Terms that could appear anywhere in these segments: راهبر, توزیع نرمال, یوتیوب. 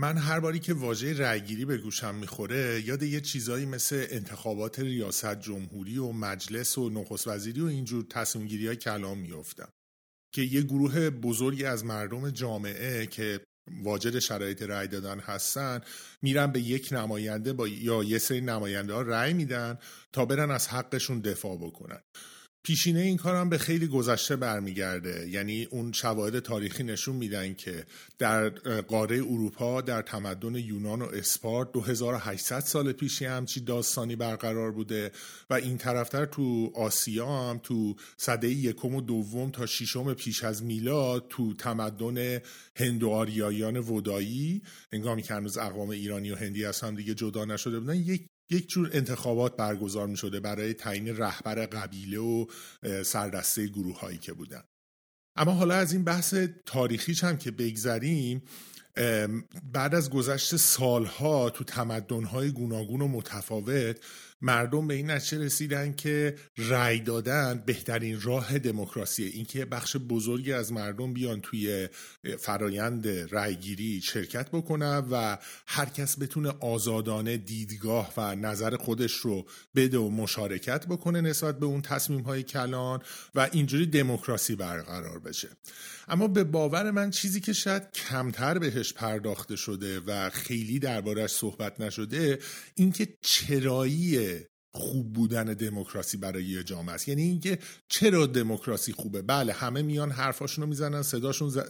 من هر باری که واژه رأی‌گیری به گوشم میخوره یاد یه چیزایی مثل انتخابات ریاست جمهوری و مجلس و نخست وزیری و اینجور تصمیم‌گیری‌های کلان میافتم که یه گروه بزرگی از مردم جامعه که واجد شرایط رأی دادن هستن میرن به یک نماینده با یا یه سری نماینده ها رأی میدن تا برن از حقشون دفاع بکنن. پیشینه این کارم به خیلی گذشته برمیگرده، یعنی اون شواهد تاریخی نشون میدن که در قاره اروپا در تمدن یونان و اسپارت 2800 سال پیش همچی داستانی برقرار بوده و این طرفتر تو آسیا هم تو سده یکم و دوم تا ششم پیش از میلاد تو تمدن هندو آریاییان ودایی، هنگامی که هنوز اقوام ایرانی و هندی از هم دیگه جدا نشده بودن، یک جور انتخابات برگزار می شده برای تعیین رهبر قبیله و سردسته گروه هایی که بودن. اما حالا از این بحث تاریخیش هم که بگذریم، بعد از گذشت سالها تو تمدن‌های گوناگون و متفاوت مردم به این نتیجه رسیدن که رأی دادن بهترین راه دموکراسیه. اینکه بخش بزرگی از مردم بیان توی فرایند رأیگیری شرکت بکنن و هر کس بتونه آزادانه دیدگاه و نظر خودش رو بده و مشارکت بکنه نسبت به اون تصمیم‌های کلان و اینجوری دموکراسی برقرار بشه. اما به باور من چیزی که شاید کمتر بهش پرداخته شده و خیلی درباره‌اش صحبت نشده اینکه چرایی خوب بودن دموکراسی برای یه جامعه است، یعنی اینکه چرا دموکراسی خوبه. بله همه میان حرفاشونو میزنن، صداشون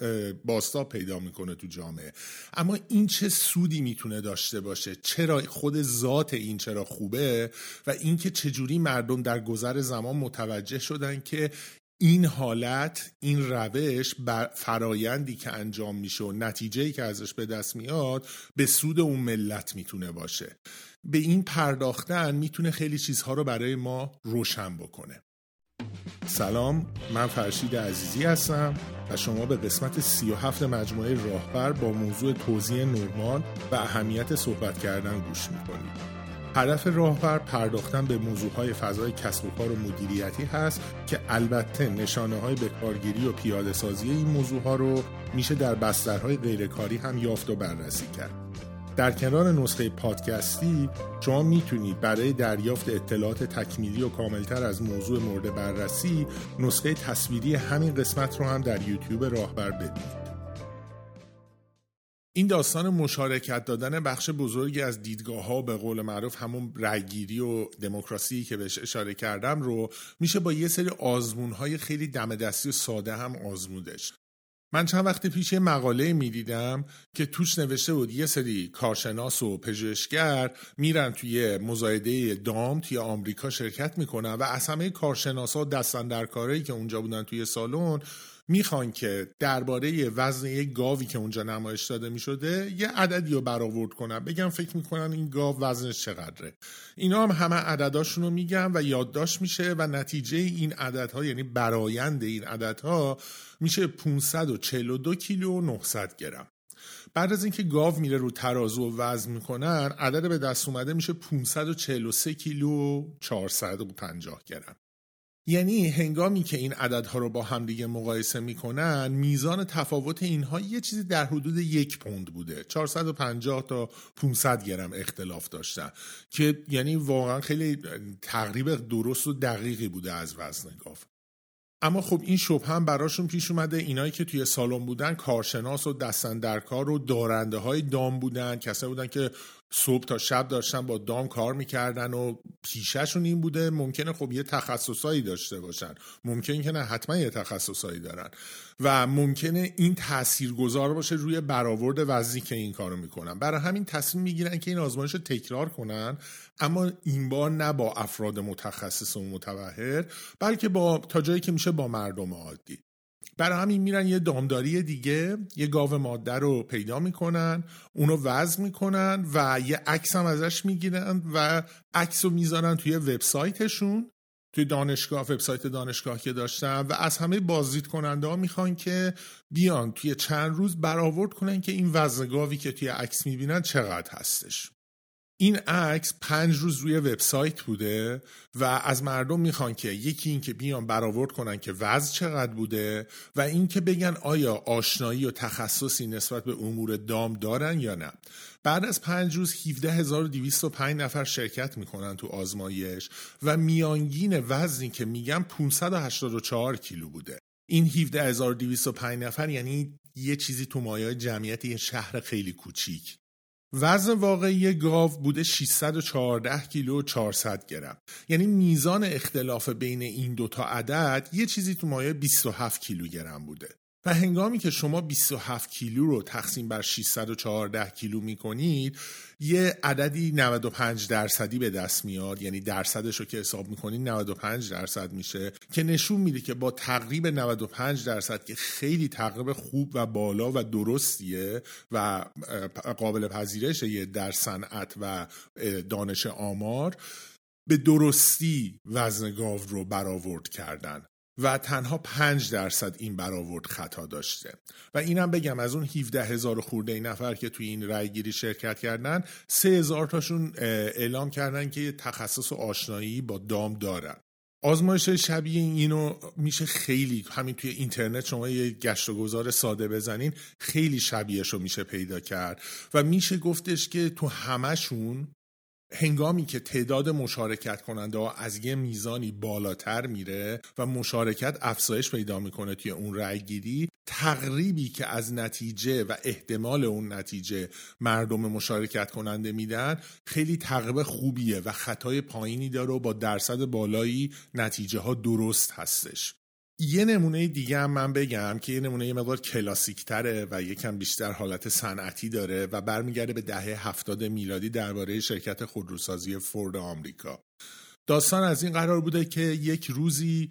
باستا پیدا میکنه تو جامعه، اما این چه سودی میتونه داشته باشه؟ چرا خود ذات این چرا خوبه و اینکه چجوری مردم در گذر زمان متوجه شدن که این حالت، این روش، فرایندی که انجام میشه و نتیجه‌ای که ازش به دست میاد به سود اون ملت میتونه باشه. به این پرداختن میتونه خیلی چیزها رو برای ما روشن بکنه. سلام، من فرشید عزیزی هستم و شما به قسمت 37 مجموعه راهبر با موضوع توزیع نرمال و اهمیت صحبت کردن گوش میکنید. هدف راهبر پرداختن به موضوعهای فضای کسب و کار و مدیریتی هست که البته نشانه‌های بکارگیری و پیاده‌سازی این موضوعها رو میشه در بسترهای غیرکاری هم یافت و بررسی کرد. در کنار نسخه پادکستی شما میتونید برای دریافت اطلاعات تکمیلی و کاملتر از موضوع مورد بررسی نسخه تصویری همین قسمت رو هم در یوتیوب راهبر ببینید. این داستان مشارکت دادن بخش بزرگی از دیدگاه‌ها به قول معروف همون رأی‌گیری و دموکراسی که بهش اشاره کردم رو میشه با یه سری آزمون‌های خیلی دم دستی و ساده هم آزمودش. من چند وقت پیش یه مقاله می‌دیدم که توش نوشته بود یه سری کارشناس و پژوهشگر میرن توی مزایده دام توی آمریکا شرکت میکنن و از همه کارشناسا دست‌اندرکارایی که اونجا بودن توی سالن میخوان که درباره وزن یک گاوی که اونجا نمایش داده میشده یه عددی رو برآورد کنن، بگن فکر میکنن این گاو وزنش چقدره. اینا هم همه عدداشون رو میگن و یادداشت میشه و نتیجه این عددها، یعنی برآیند این عددها، میشه 542 کیلو و 900 گرم. بعد از اینکه گاو میره رو ترازو و وزن میکنن، عدد به دست اومده میشه 543 کیلو و 450 گرم. یعنی هنگامی که این عددها رو با هم دیگه مقایسه میکنن، میزان تفاوت اینها یه چیزی در حدود 1 پوند بوده، 450 تا 500 گرم اختلاف داشتن، که یعنی واقعا خیلی تقریب درست و دقیقی بوده از وزن گاو. اما خب این شبهه هم براشون پیش اومده، اینایی که توی سالن بودن کارشناس و دست‌اندرکار و دارنده های دام بودن، کسایی بودن که صبح تا شب داشتن با دام کار میکردن و پیششون این بوده، ممکنه خب یه تخصصایی داشته باشن، ممکنه که نه، حتما یه تخصصایی دارن و ممکنه این تاثیرگذار باشه روی برآورد وزنی که این کارو میکنن. برای همین تصمیم میگیرن که این آزمایش رو تکرار کنن، اما این بار نه با افراد متخصص و متوهر، بلکه با تا جایی که میشه با مردم عادی. برای همین میرن یه دامداری دیگه، یه گاو ماده رو پیدا میکنن، اونو وزن میکنن و یه عکس هم ازش میگیرن و عکس رو میذارن توی وبسایتشون، توی دانشگاه، وبسایت دانشگاه که داشتن، و از همه بازدید کننده ها میخوان که بیان توی چند روز برآورد کنن که این وزن گاوی که توی عکس میبینن چقدر هستش. این عکس 5 روز روی وبسایت بوده و از مردم میخوان که یکی این که بیان برآورد کنن که وزن چقدر بوده و این که بگن آیا آشنایی و تخصصی نسبت به امور دام دارن یا نه. بعد از 5 روز 17205 نفر شرکت میکنن تو آزمایش و میانگین وزنی که میگن 584 کیلو بوده. این 17205 نفر یعنی یه چیزی تو مایه جمعیت یه شهر خیلی کوچیک. وزن واقعی گاو بوده 614 کیلو و 400 گرم. یعنی میزان اختلاف بین این دوتا عدد یه چیزی تو مایه 27 کیلو گرم بوده. و هنگامی که شما 27 کیلو رو تقسیم بر 614 کیلو میکنید یه عددی 95% به دست میاد، یعنی درصدش رو که حساب میکنید 95% میشه که نشون میده که با تقریب 95% که خیلی تقریب خوب و بالا و درستیه و قابل پذیرشه در صنعت و دانش آمار، به درستی وزن گاو رو برآورد کردن و تنها 5% این برآورد خطا داشته. و اینم بگم از اون 17,000 خورده نفر که توی این رای گیری شرکت کردن 3,000 تاشون اعلام کردن که تخصص و آشنایی با دام دارن. آزمایش شبیه اینو میشه خیلی همین توی اینترنت شما یه گشت و گذار ساده بزنین خیلی شبیهشو میشه پیدا کرد و میشه گفتش که تو همشون هنگامی که تعداد مشارکت کننده ها از یه میزانی بالاتر میره و مشارکت افزایش پیدا میکنه توی اون رای گیری، تقریبی که از نتیجه و احتمال اون نتیجه مردم مشارکت کننده میدن خیلی تقریب خوبیه و خطای پایینی داره و با درصد بالایی نتیجه ها درست هستش. یه نمونه دیگه هم من بگم که یه نمونه یه مقدار کلاسیک تره و یکم بیشتر حالت صنعتی داره و برمیگرده به دهه 70 میلادی درباره شرکت خودروسازی فورد آمریکا. داستان از این قرار بوده که یک روزی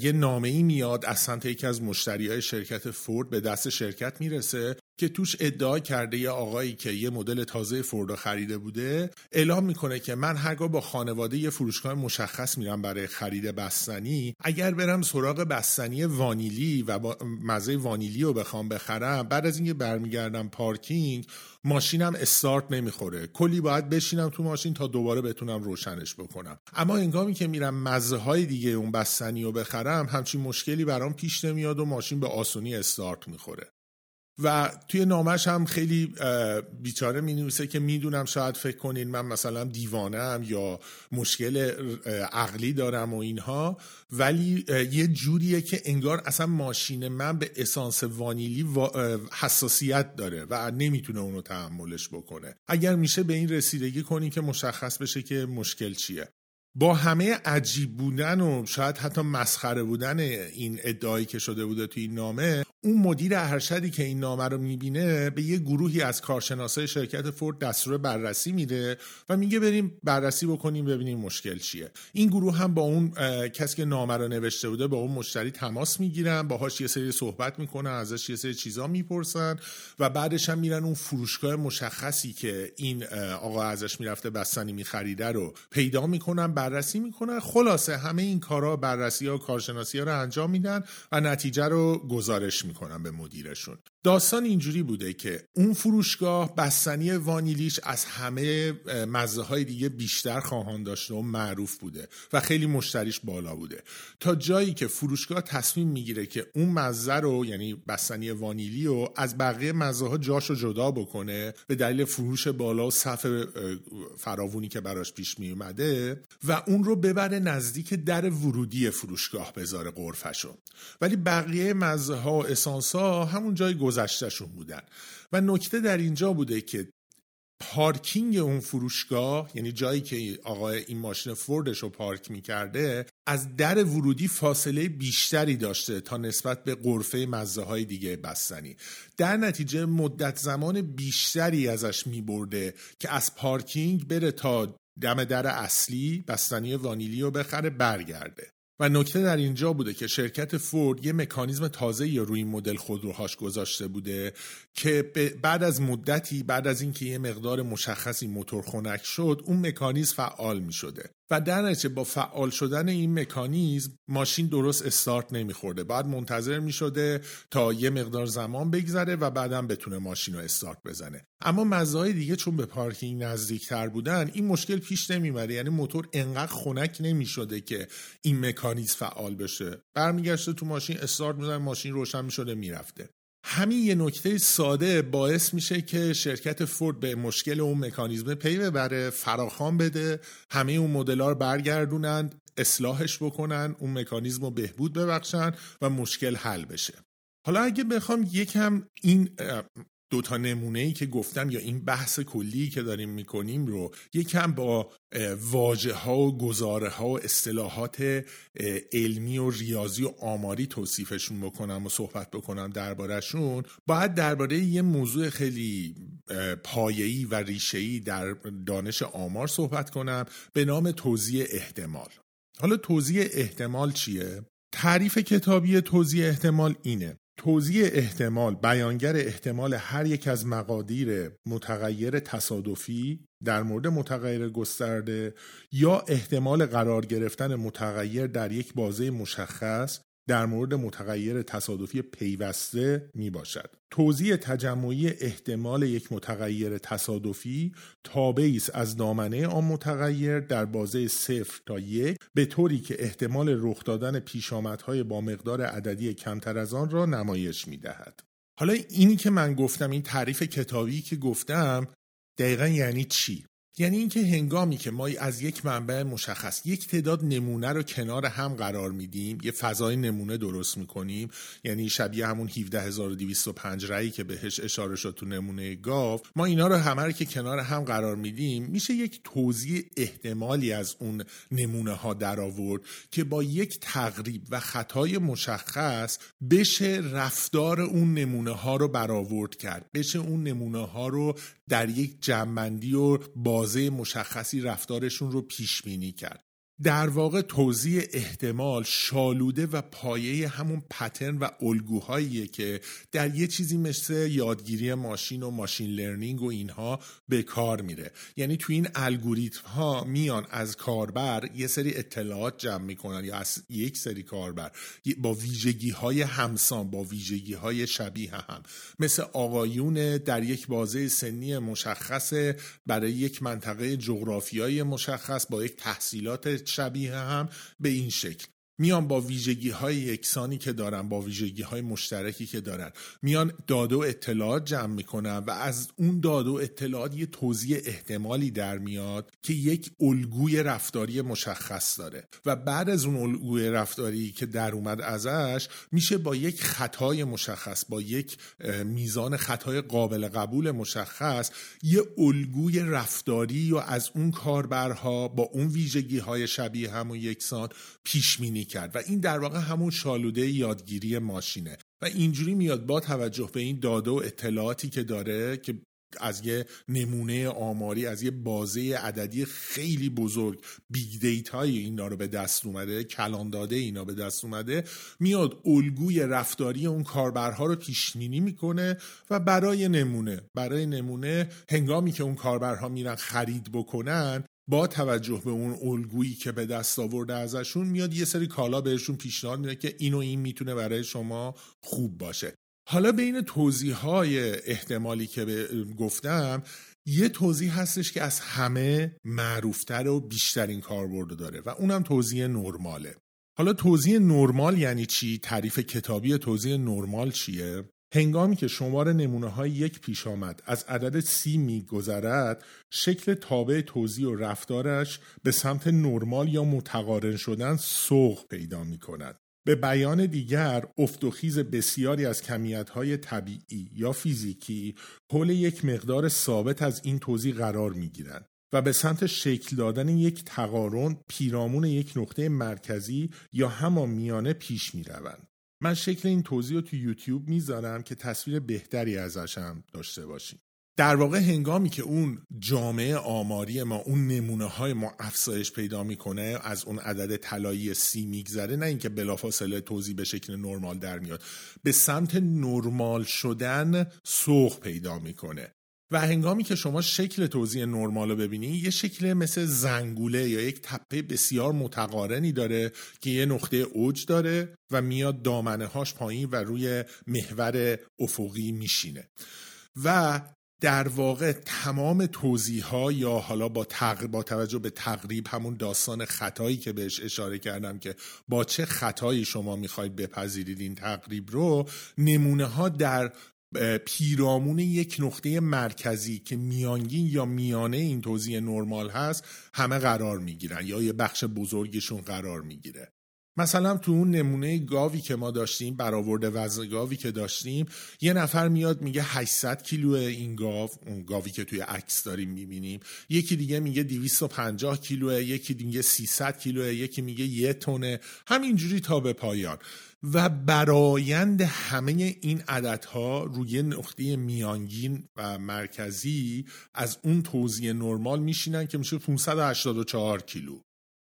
یه نامه‌ای میاد از سمت یکی از مشتریای شرکت فورد به دست شرکت میرسه که توش ادعا کرده یه آقایی که یه مدل تازه فورد خریده بوده اعلام میکنه که من هرگاه با خانواده یه فروشگاه مشخص میرم برای خرید بستنی، اگر برم سراغ بستنی وانیلی و با مزه وانیلی رو بخوام بخرم، بعد از اینکه برمیگردم پارکینگ ماشینم استارت نمیخوره، کلی باید بشینم تو ماشین تا دوباره بتونم روشنش بکنم. اما هنگامی که میرم مزه های دیگه اون بستنی رو بخرم همچین مشکلی برام پیش نمیاد و ماشین به آسونی استارت میخوره. و توی نامش هم خیلی بیچاره می‌نویسه که میدونم شاید فکر کنین من مثلا دیوانه‌ام یا مشکل عقلی دارم و اینها، ولی یه جوریه که انگار اصلا ماشین من به اسانس وانیلی حساسیت داره و نمیتونه اونو تحملش بکنه. اگر میشه به این رسیدگی کنین که مشخص بشه که مشکل چیه. با همه عجیب بودن و شاید حتی مسخره بودن این ادعایی که شده بوده توی این نامه، اون مدیر ارشدی که این نامه رو میبینه به یه گروهی از کارشناسای شرکت فورد دستور بررسی میده و میگه بریم بررسی بکنیم ببینیم مشکل چیه. این گروه هم با اون کسی که نامه رو نوشته بوده با اون مشتری تماس میگیرن، باهاش یه سری صحبت میکنن، ازش یه سری چیزا میپرسن و بعدش هم میرن اون فروشگاه مشخصی که این آقا ازش میرفته بستنی میخریده رو پیدا میکنن، بررسی میکنن. خلاصه همه این کارا، بررسی‌ها و کارشناسی‌ها رو انجام میدن و نتیجه رو گزارش میکنن به مدیرشون. داستان اینجوری بوده که اون فروشگاه بستنی وانیلیش از همه مزه‌های دیگه بیشتر خواهان داشته و معروف بوده و خیلی مشتریش بالا بوده، تا جایی که فروشگاه تصمیم میگیره که اون مزه رو، یعنی بستنی وانیلی رو، از بقیه مزه‌ها جاشو جدا بکنه به دلیل فروش بالا و صف فراوانی که براش پیش می اومده و اون رو ببره نزدیک در ورودی فروشگاه بذاره غرفه‌شو، ولی بقیه مزه‌ها و اسانس‌ها همون جای گذشته‌شون بودن. و نکته در اینجا بوده که پارکینگ اون فروشگاه، یعنی جایی که آقا این ماشین فوردش رو پارک می‌کرده، از در ورودی فاصله بیشتری داشته تا نسبت به غرفه مزه‌های دیگه بستنی. در نتیجه مدت زمان بیشتری ازش می‌برده که از پارکینگ بره تا دم در اصلی بستنی وانیلی رو بخره برگرده. و نکته در اینجا بوده که شرکت فورد یه مکانیزم تازه‌ای روی این مدل خودروهاش گذاشته بوده که بعد از مدتی، بعد از اینکه یه مقدار مشخصی موتور خنک شد، اون مکانیزم فعال می شده و در نتیجه با فعال شدن این مکانیزم ماشین درست استارت نمیخورده، بعد منتظر میشده تا یه مقدار زمان بگذره و بعدم بتونه ماشین رو استارت بزنه. اما مزایای دیگه چون به پارکینگ نزدیکتر بودن این مشکل پیش نمیمره، یعنی موتور انقدر خنک نمیشده که این مکانیزم فعال بشه، برمیگشته تو ماشین استارت میزنه، ماشین روشن میشده میرفته. همین یه نکته ساده باعث میشه که شرکت فورد به مشکل اون مکانیزم پی ببره، فراخوان بده، همه اون مدل‌ها رو برگردونن، اصلاحش بکنن، اون مکانیزم رو بهبود ببخشن و مشکل حل بشه. حالا اگه بخوام یکم این دوتا نمونه‌ای که گفتم یا این بحث کلی که داریم میکنیم رو یکم با واژه‌ها و گزاره‌ها و اصطلاحات علمی و ریاضی و آماری توصیفشون بکنم و صحبت بکنم درباره‌شون، باید درباره یه موضوع خیلی پایه‌ای و ریشه‌ای در دانش آمار صحبت کنم به نام توزیع احتمال. حالا توزیع احتمال چیه؟ تعریف کتابی توزیع احتمال اینه: توزیع احتمال بیانگر احتمال هر یک از مقادیر متغیر تصادفی در مورد متغیر گسترده یا احتمال قرار گرفتن متغیر در یک بازه مشخص در مورد متغیر تصادفی پیوسته می باشد. توزیع تجمعی احتمال یک متغیر تصادفی تابعی است از دامنه آن متغیر در بازه 0 تا 1 به طوری که احتمال رخ دادن پیشامدهای با مقدار عددی کمتر از آن را نمایش می دهد. حالا اینی که من گفتم، این تعریف کتابی که گفتم، دقیقاً یعنی چی؟ یعنی اینکه هنگامی که ما از یک منبع مشخص یک تعداد نمونه رو کنار هم قرار میدیم، یه فضای نمونه درست میکنیم، یعنی شبیه همون 17205 رأیی که بهش اشاره شد تو نمونه گاو، ما اینا رو همه رو که کنار هم قرار میدیم، میشه یک توزیع احتمالی از اون نمونه ها در آورد که با یک تقریب و خطای مشخص بشه رفتار اون نمونه ها رو برآورد کرد، بشه اون نمونه ها رو در یک جمع‌بندی و بازه مشخصی رفتارشون رو پیش بینی کرد. در واقع توزیع احتمال شالوده و پایه همون پترن و الگوهاییه که در یه چیزی مثل یادگیری ماشین و ماشین لرنینگ و اینها به کار میره. یعنی تو این الگوریتم ها میان از کاربر یه سری اطلاعات جمع میکنن یا از یک سری کاربر با ویژگی های همسان، با ویژگی های شبیه هم، مثل آقایون در یک بازه سنی مشخص برای یک منطقه جغرافیایی مشخص با یک تحصیلات شبیه هم، به این شکل میان با ویژگی‌های یکسانی که دارن، با ویژگی‌های مشترکی که دارن، میان داده و اطلاعات جمع میکنن و از اون داده و اطلاعات یه توزیع احتمالی در میاد که یک الگوی رفتاری مشخص داره و بعد از اون الگوی رفتاری که در اومد ازش میشه با یک خطای مشخص، با یک میزان خطای قابل قبول مشخص، یه الگوی رفتاری و از اون کاربرها با اون ویژگی‌های شبیه هم و یکسان پیش بینی کرد و این در واقع همون شالوده یادگیری ماشینه و اینجوری میاد با توجه به این داده و اطلاعاتی که داره که از یه نمونه آماری، از یه بازه عددی خیلی بزرگ، بیگ دیتای اینا رو به دست اومده، کلان داده اینا به دست اومده، میاد الگوی رفتاری اون کاربرها رو پیش بینی میکنه و برای نمونه هنگامی که اون کاربرها میرن خرید بکنن، با توجه به اون الگویی که به دست آورده ازشون، میاد یه سری کالا بهشون پیشنهاد میده که این و این میتونه برای شما خوب باشه. حالا بین توزیع‌های احتمالی که گفتم، یه توزیع هستش که از همه معروفتر و بیشترین کاربرد داره و اونم توزیع نرماله. حالا توزیع نرمال یعنی چی؟ تعریف کتابی توزیع نرمال چیه؟ هنگامی که شمار نمونه‌های یک پیش آمد از عدد 30 می‌گذرد، شکل تابع توزیع و رفتارش به سمت نرمال یا متقارن شدن سوق پیدا می‌کند. به بیان دیگر، افت و خیز بسیاری از کمیت‌های طبیعی یا فیزیکی حول یک مقدار ثابت از این توزیع قرار می‌گیرند و به سمت شکل دادن یک تقارن پیرامون یک نقطه مرکزی یا همان میانه پیش می‌روند. من شکل این توزیع رو تو یوتیوب میذارم که تصویر بهتری ازش هم داشته باشیم. در واقع هنگامی که اون جامعه آماری ما، اون نمونه های ما افزایش پیدا میکنه، از اون عدد طلایی 30 میگذره، نه اینکه بلافاصله توزیع به شکل نرمال در میاد، به سمت نرمال شدن سوق پیدا میکنه. و هنگامی که شما شکل توزیع نرمال رو ببینی، یه شکل مثل زنگوله یا یک تپه بسیار متقارنی داره که یه نقطه اوج داره و میاد دامنه هاش پایین و روی محور افقی میشینه و در واقع تمام توزیع‌ها یا حالا با توجه به تقریب، همون داستان خطایی که بهش اشاره کردم که با چه خطایی شما میخواید بپذیرید این تقریب رو، نمونه‌ها در پیرامون یک نقطه مرکزی که میانگین یا میانه این توزیع نرمال هست همه قرار میگیرن یا یه بخش بزرگشون قرار میگیره. مثلا تو اون نمونه گاوی که ما داشتیم، برآورد وزن گاوی که داشتیم، یه نفر میاد میگه 800 کیلو این گاو، اون گاوی که توی عکس داریم میبینیم، یکی دیگه میگه 250 کیلو، یکی دیگه 300 کیلو، یکی میگه 1 تن، همینجوری تا به پایان و برایند همه این عددها روی نقطه میانگین و مرکزی از اون توزیع نرمال میشینن که میشه 584 کیلو.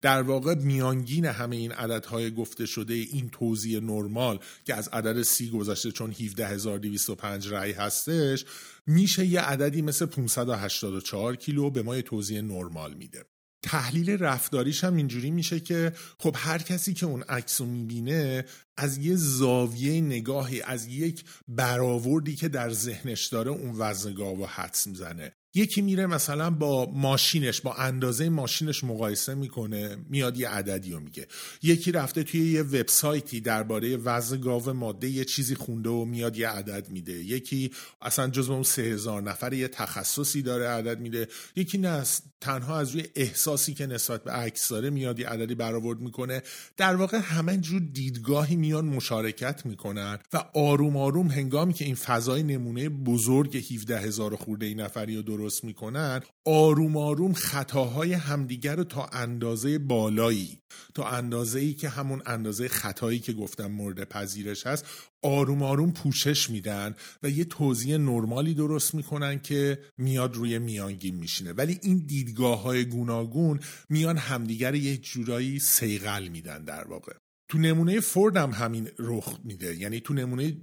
در واقع میانگین همه این عددهای گفته شده این توزیع نرمال که از عدد 30 گذشته چون 17205 رأی هستش، میشه یه عددی مثل 584 کیلو به ما یه توزیع نرمال میده. تحلیل رفتاریش هم اینجوری میشه که خب هر کسی که اون عکسو میبینه از یه زاویه نگاهی، از یک برآوردی که در ذهنش داره، اون وزن گاوو حدس میزنه. یکی میره مثلا با ماشینش، با اندازه ماشینش مقایسه میکنه، میاد یه عددی رو میگه. یکی رفته توی یه وبسایتی درباره وزن گاو ماده یه چیزی خونده و میاد یه عدد میده. یکی اصلا جزو اون 3000 نفر یه تخصصی داره عدد میده. یکی نه، تنها از روی احساسی که نسبت به عکس داره میاد یه عددی برآورد میکنه. در واقع همه جور دیدگاهی میان مشارکت میکنن و آروم آروم هنگامی که این فضای نمونه بزرگ 17000 خورده نفری درست میکنن، آروم آروم خطاهای همدیگر رو تا اندازه بالایی، تا اندازه‌ای که همون اندازه خطایی که گفتم مورد پذیرش هست، آروم آروم پوشش میدن و یه توزیع نرمالی درست میکنن که میاد روی میانگین میشینه. ولی این دیدگاه‌های گوناگون میان همدیگر یه جورایی صیقل میدن. در واقع تو نمونه فورد هم همین رخ میده، یعنی تو نمونه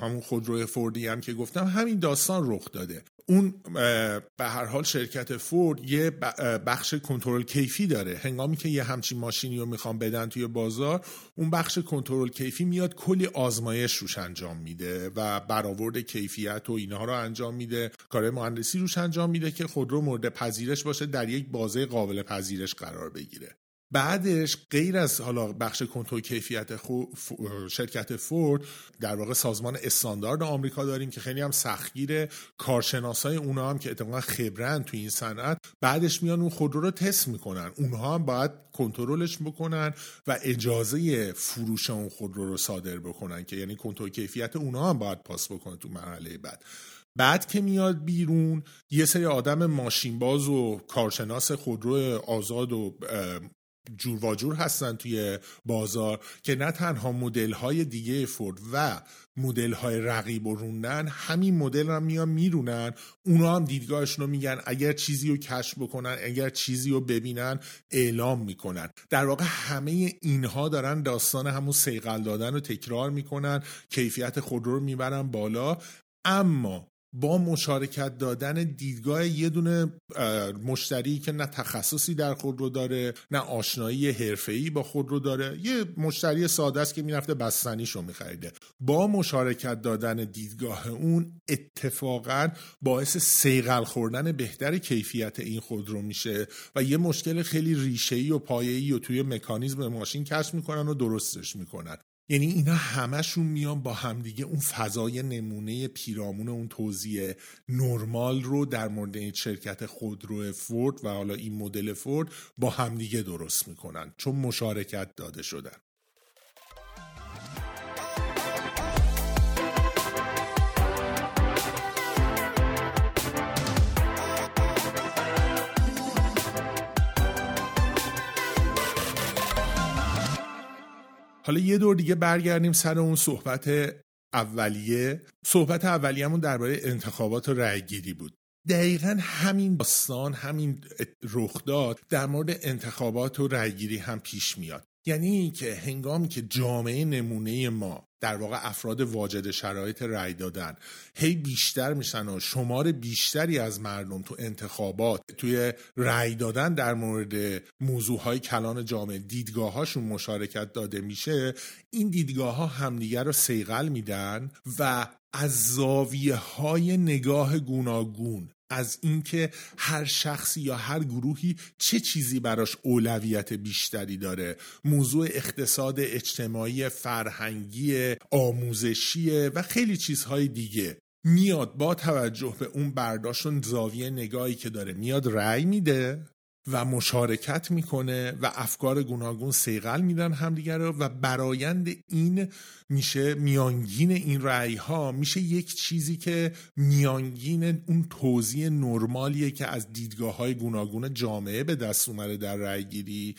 همون خودروی فوردی هم که گفتم همین داستان رخ داده. اون به هر حال شرکت فورد یه بخش کنترل کیفی داره. هنگامی که یه همچین ماشینی رو میخوان بدن توی بازار، اون بخش کنترل کیفی میاد کلی آزمایش روش انجام میده و برآورد کیفیت و اینها رو انجام میده، کار مهندسی روش انجام میده که خودرو مورد پذیرش باشه، در یک بازه قابل پذیرش قرار بگیره. بعدش غیر از حالا بخش کنترل کیفیت شرکت فورد، در واقع سازمان استاندارد آمریکا داریم که خیلی هم سختگیره. کارشناسای اونها هم که اتفاقا خبرن تو این صنعت، بعدش میان اون خودرو رو تست میکنن، اونها هم باید کنترلش بکنن و اجازه فروش اون خودرو رو صادر بکنن، که یعنی کنترل کیفیت اونها هم باید پاس بکنن تو مرحله بعد که میاد بیرون یه سری آدم ماشینباز و کارشناس خودرو آزاد و جور و جور هستن توی بازار که نه تنها مدل‌های دیگه فورد و مدل‌های رقیب رو روندن، همین مدل رو میان میرونن، اونا هم دیدگاهشون رو میگن، اگر چیزی رو کشف بکنن، اگر چیزی رو ببینن اعلام میکنن. در واقع همه اینها دارن داستان همون صیقل دادن رو تکرار میکنن، کیفیت خودرو رو میبرن بالا، اما با مشارکت دادن دیدگاه یه دونه مشتری که نه تخصصی در خودرو داره، نه آشنایی حرفه‌ای با خودرو داره، یه مشتری ساده است که میرفته بستنیشو میخریده، با مشارکت دادن دیدگاه اون اتفاقا باعث صیقل خوردن بهتر کیفیت این خودرو میشه و یه مشکل خیلی ریشه‌ای و پایه‌ای و توی مکانیزم ماشین کشف میکنن و درستش میکنن. یعنی اینا همشون میان با همدیگه اون فضای نمونه پیرامون اون توزیع نرمال رو در مورد این شرکت خودرو فورد و حالا این مدل فورد با همدیگه درست میکنن، چون مشارکت داده شدن. حالا یه دور دیگه برگردیم سر اون صحبت اولیه‌مون درباره انتخابات و رأی‌گیری بود. دقیقاً همین داستان، همین رخداد در مورد انتخابات و رأی‌گیری هم پیش میاد. یعنی که هنگامی که جامعه نمونه ما، در واقع افراد واجد شرایط رأی دادن، هی بیشتر میشن و شمار بیشتری از مردم تو انتخابات، توی رأی دادن در مورد موضوعهای کلان جامعه، دیدگاهاشون مشارکت داده میشه، این دیدگاهها همدیگر رو صیقل میدن و از زاویه‌های نگاه گوناگون، از اینکه هر شخصی یا هر گروهی چه چیزی براش اولویت بیشتری داره، موضوع اقتصاد اجتماعی، فرهنگی، آموزشیه و خیلی چیزهای دیگه، میاد با توجه به اون برداشتون، زاویه نگاهی که داره، میاد رأی میده و مشارکت میکنه و افکار گوناگون صیقل میدن همدیگر رو و برایند این میشه میانگین این رأی ها، میشه یک چیزی که میانگین اون توزیع نرمالیه که از دیدگاه های گوناگون جامعه به دست اومده در رأی گیری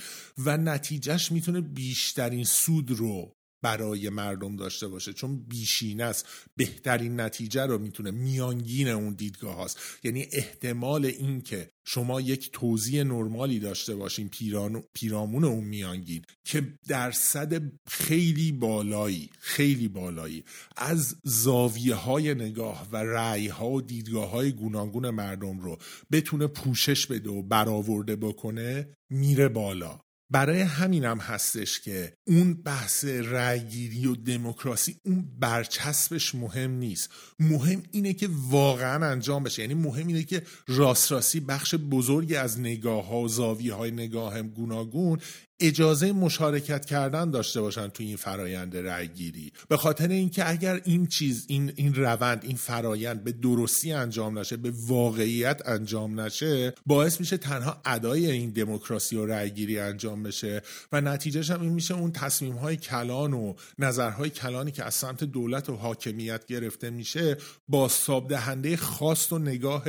و نتیجهش میتونه بیشترین سود رو برای مردم داشته باشه، چون بیشینه است، بهترین نتیجه رو میتونه، میانگین اون دیدگاه هاست. یعنی احتمال این که شما یک توزیع نرمالی داشته باشین، پیرامون اون میانگین، که درصد خیلی بالایی از زاویه های نگاه و رأی ها و دیدگاه های گوناگون مردم رو بتونه پوشش بده و برآورده بکنه، میره بالا. برای همینم هستش که اون بحث رأیگیری و دموکراسی، اون برچسبش مهم نیست، مهم اینه که واقعا انجام بشه. یعنی مهم اینه که راستی بخش بزرگی از نگاه ها و زاویه های نگاه هم گوناگون اجازه مشارکت کردن داشته باشن توی این فرایند رأیگیری، به خاطر اینکه اگر این چیز، این روند، این فرایند به درستی انجام نشه، به واقعیت انجام نشه، باعث میشه تنها ادای این دموکراسی و رأیگیری انجام بشه و نتیجهش هم این میشه اون تصمیم‌های کلان و نظرهای کلانی که از سمت دولت و حاکمیت گرفته میشه، بازتاب دهنده خواست و نگاه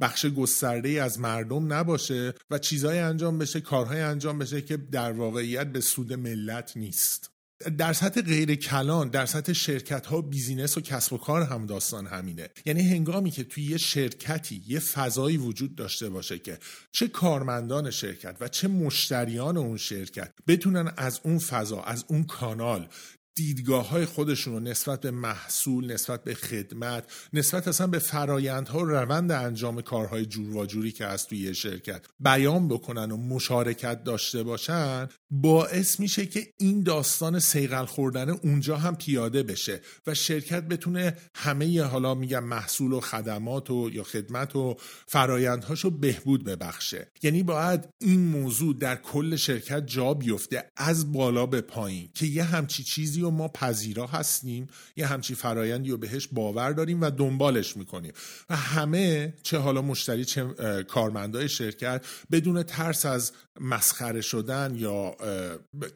بخش گسترده‌ای از مردم نباشه و چیزهای انجام بشه، کارهای انجام بشه که در واقعیت به سود ملت نیست. در سطح غیر کلان، در سطح شرکت ها، بیزینس و کسب و کار هم داستان همینه. یعنی هنگامی که توی یه شرکتی یه فضایی وجود داشته باشه که چه کارمندان شرکت و چه مشتریان اون شرکت بتونن از اون فضا، از اون کانال، دیدگاه‌های خودشون رو نسبت به محصول، نسبت به خدمت، نسبت اصلا به فرایندها و روند انجام کارهای جور و جوری که از توی شرکت بیان بکنن و مشارکت داشته باشن، باعث میشه که این داستان صیقل خوردن اونجا هم پیاده بشه و شرکت بتونه همه، حالا میگم، محصول و خدمات و یا خدمت و فرایندهاشو بهبود ببخشه. یعنی باید این موضوع در کل شرکت جا بیفته، از بالا به پایین، که یه همچی چیزی و ما پذیرا هستیم، یه همچی فرایندی رو بهش باور داریم و دنبالش میکنیم و همه، چه حالا مشتری، چه کارمندای شرکت، بدون ترس از مسخره شدن یا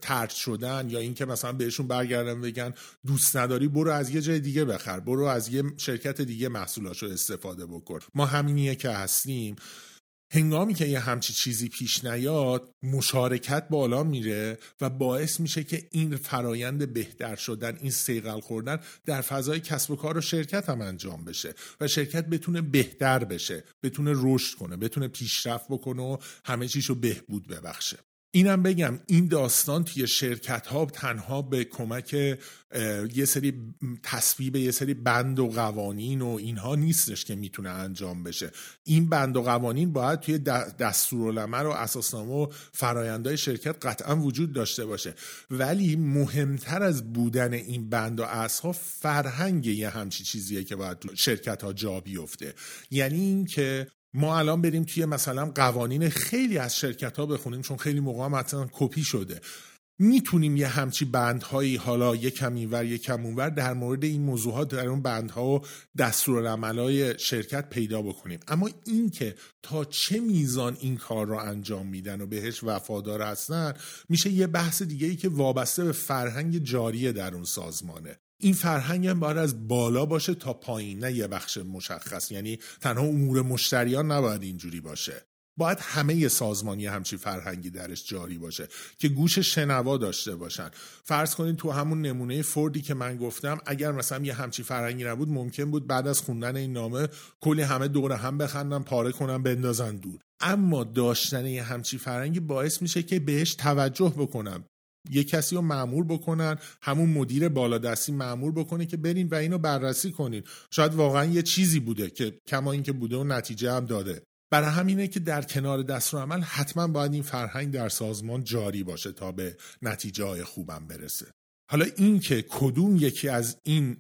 طرد شدن یا اینکه مثلا بهشون برگردن بگن دوست نداری برو از یه جای دیگه بخر، برو از یه شرکت دیگه محصولاشو استفاده بکن، ما همینیه که هستیم. هنگامی که یه همچی چیزی پیش نیاد، مشارکت بالا میره و باعث میشه که این فرایند بهتر شدن، این صیقل خوردن در فضای کسب و کار و شرکت هم انجام بشه و شرکت بتونه بهتر بشه، بتونه رشد کنه، بتونه پیشرفت بکنه و همه چیشو بهبود ببخشه. اینم بگم، این داستان توی شرکت ها تنها به کمک یه سری تصویب، یه سری بند و قوانین و اینها نیستش که میتونه انجام بشه. این بند و قوانین باید توی دستورالعمل و اساسنامه و فرایندهای شرکت قطعا وجود داشته باشه، ولی مهمتر از بودن این بند و اصلا، فرهنگ یه همچی چیزیه که باید توی شرکت ها جا بیفته. یعنی این که ما الان بریم توی مثلا قوانین خیلی از شرکت ها بخونیم، چون خیلی موقع هم مثلا کپی شده، میتونیم یه همچی بندهایی، حالا یکم اینور یکم اونور، در مورد این موضوعات در اون بندها و دستورالعمل‌های شرکت پیدا بکنیم، اما این که تا چه میزان این کار رو انجام میدن و بهش وفادار هستن، میشه یه بحث دیگه‌ای که وابسته به فرهنگ جاریه در اون سازمانه. این فرهنگ هم باید از بالا باشه تا پایین، نه یه بخش مشخص. یعنی تنها امور مشتریان نباید اینجوری باشه، باید همه سازمانی همچی فرهنگی درش جاری باشه که گوش شنوا داشته باشن. فرض کنین تو همون نمونه فوردی که من گفتم، اگر مثلا یه همچی فرهنگی نبود، ممکن بود بعد از خوندن این نامه کلی همه دور هم بخندن، پاره کنن، بندازن دور. اما داشتن یه همچی فرهنگی باعث میشه که بهش توجه بکنم، یه کسی رو مأمور بکنن، همون مدیر بالادستی مأمور بکنه که برین و اینو بررسی کنین. شاید واقعا یه چیزی بوده که کما اینکه بوده و نتیجه هم داده. برای همینه که در کنار دستورالعمل حتما باید این فرهنگ در سازمان جاری باشه تا به نتیجه‌های خوبم برسه. حالا این که کدوم یکی از این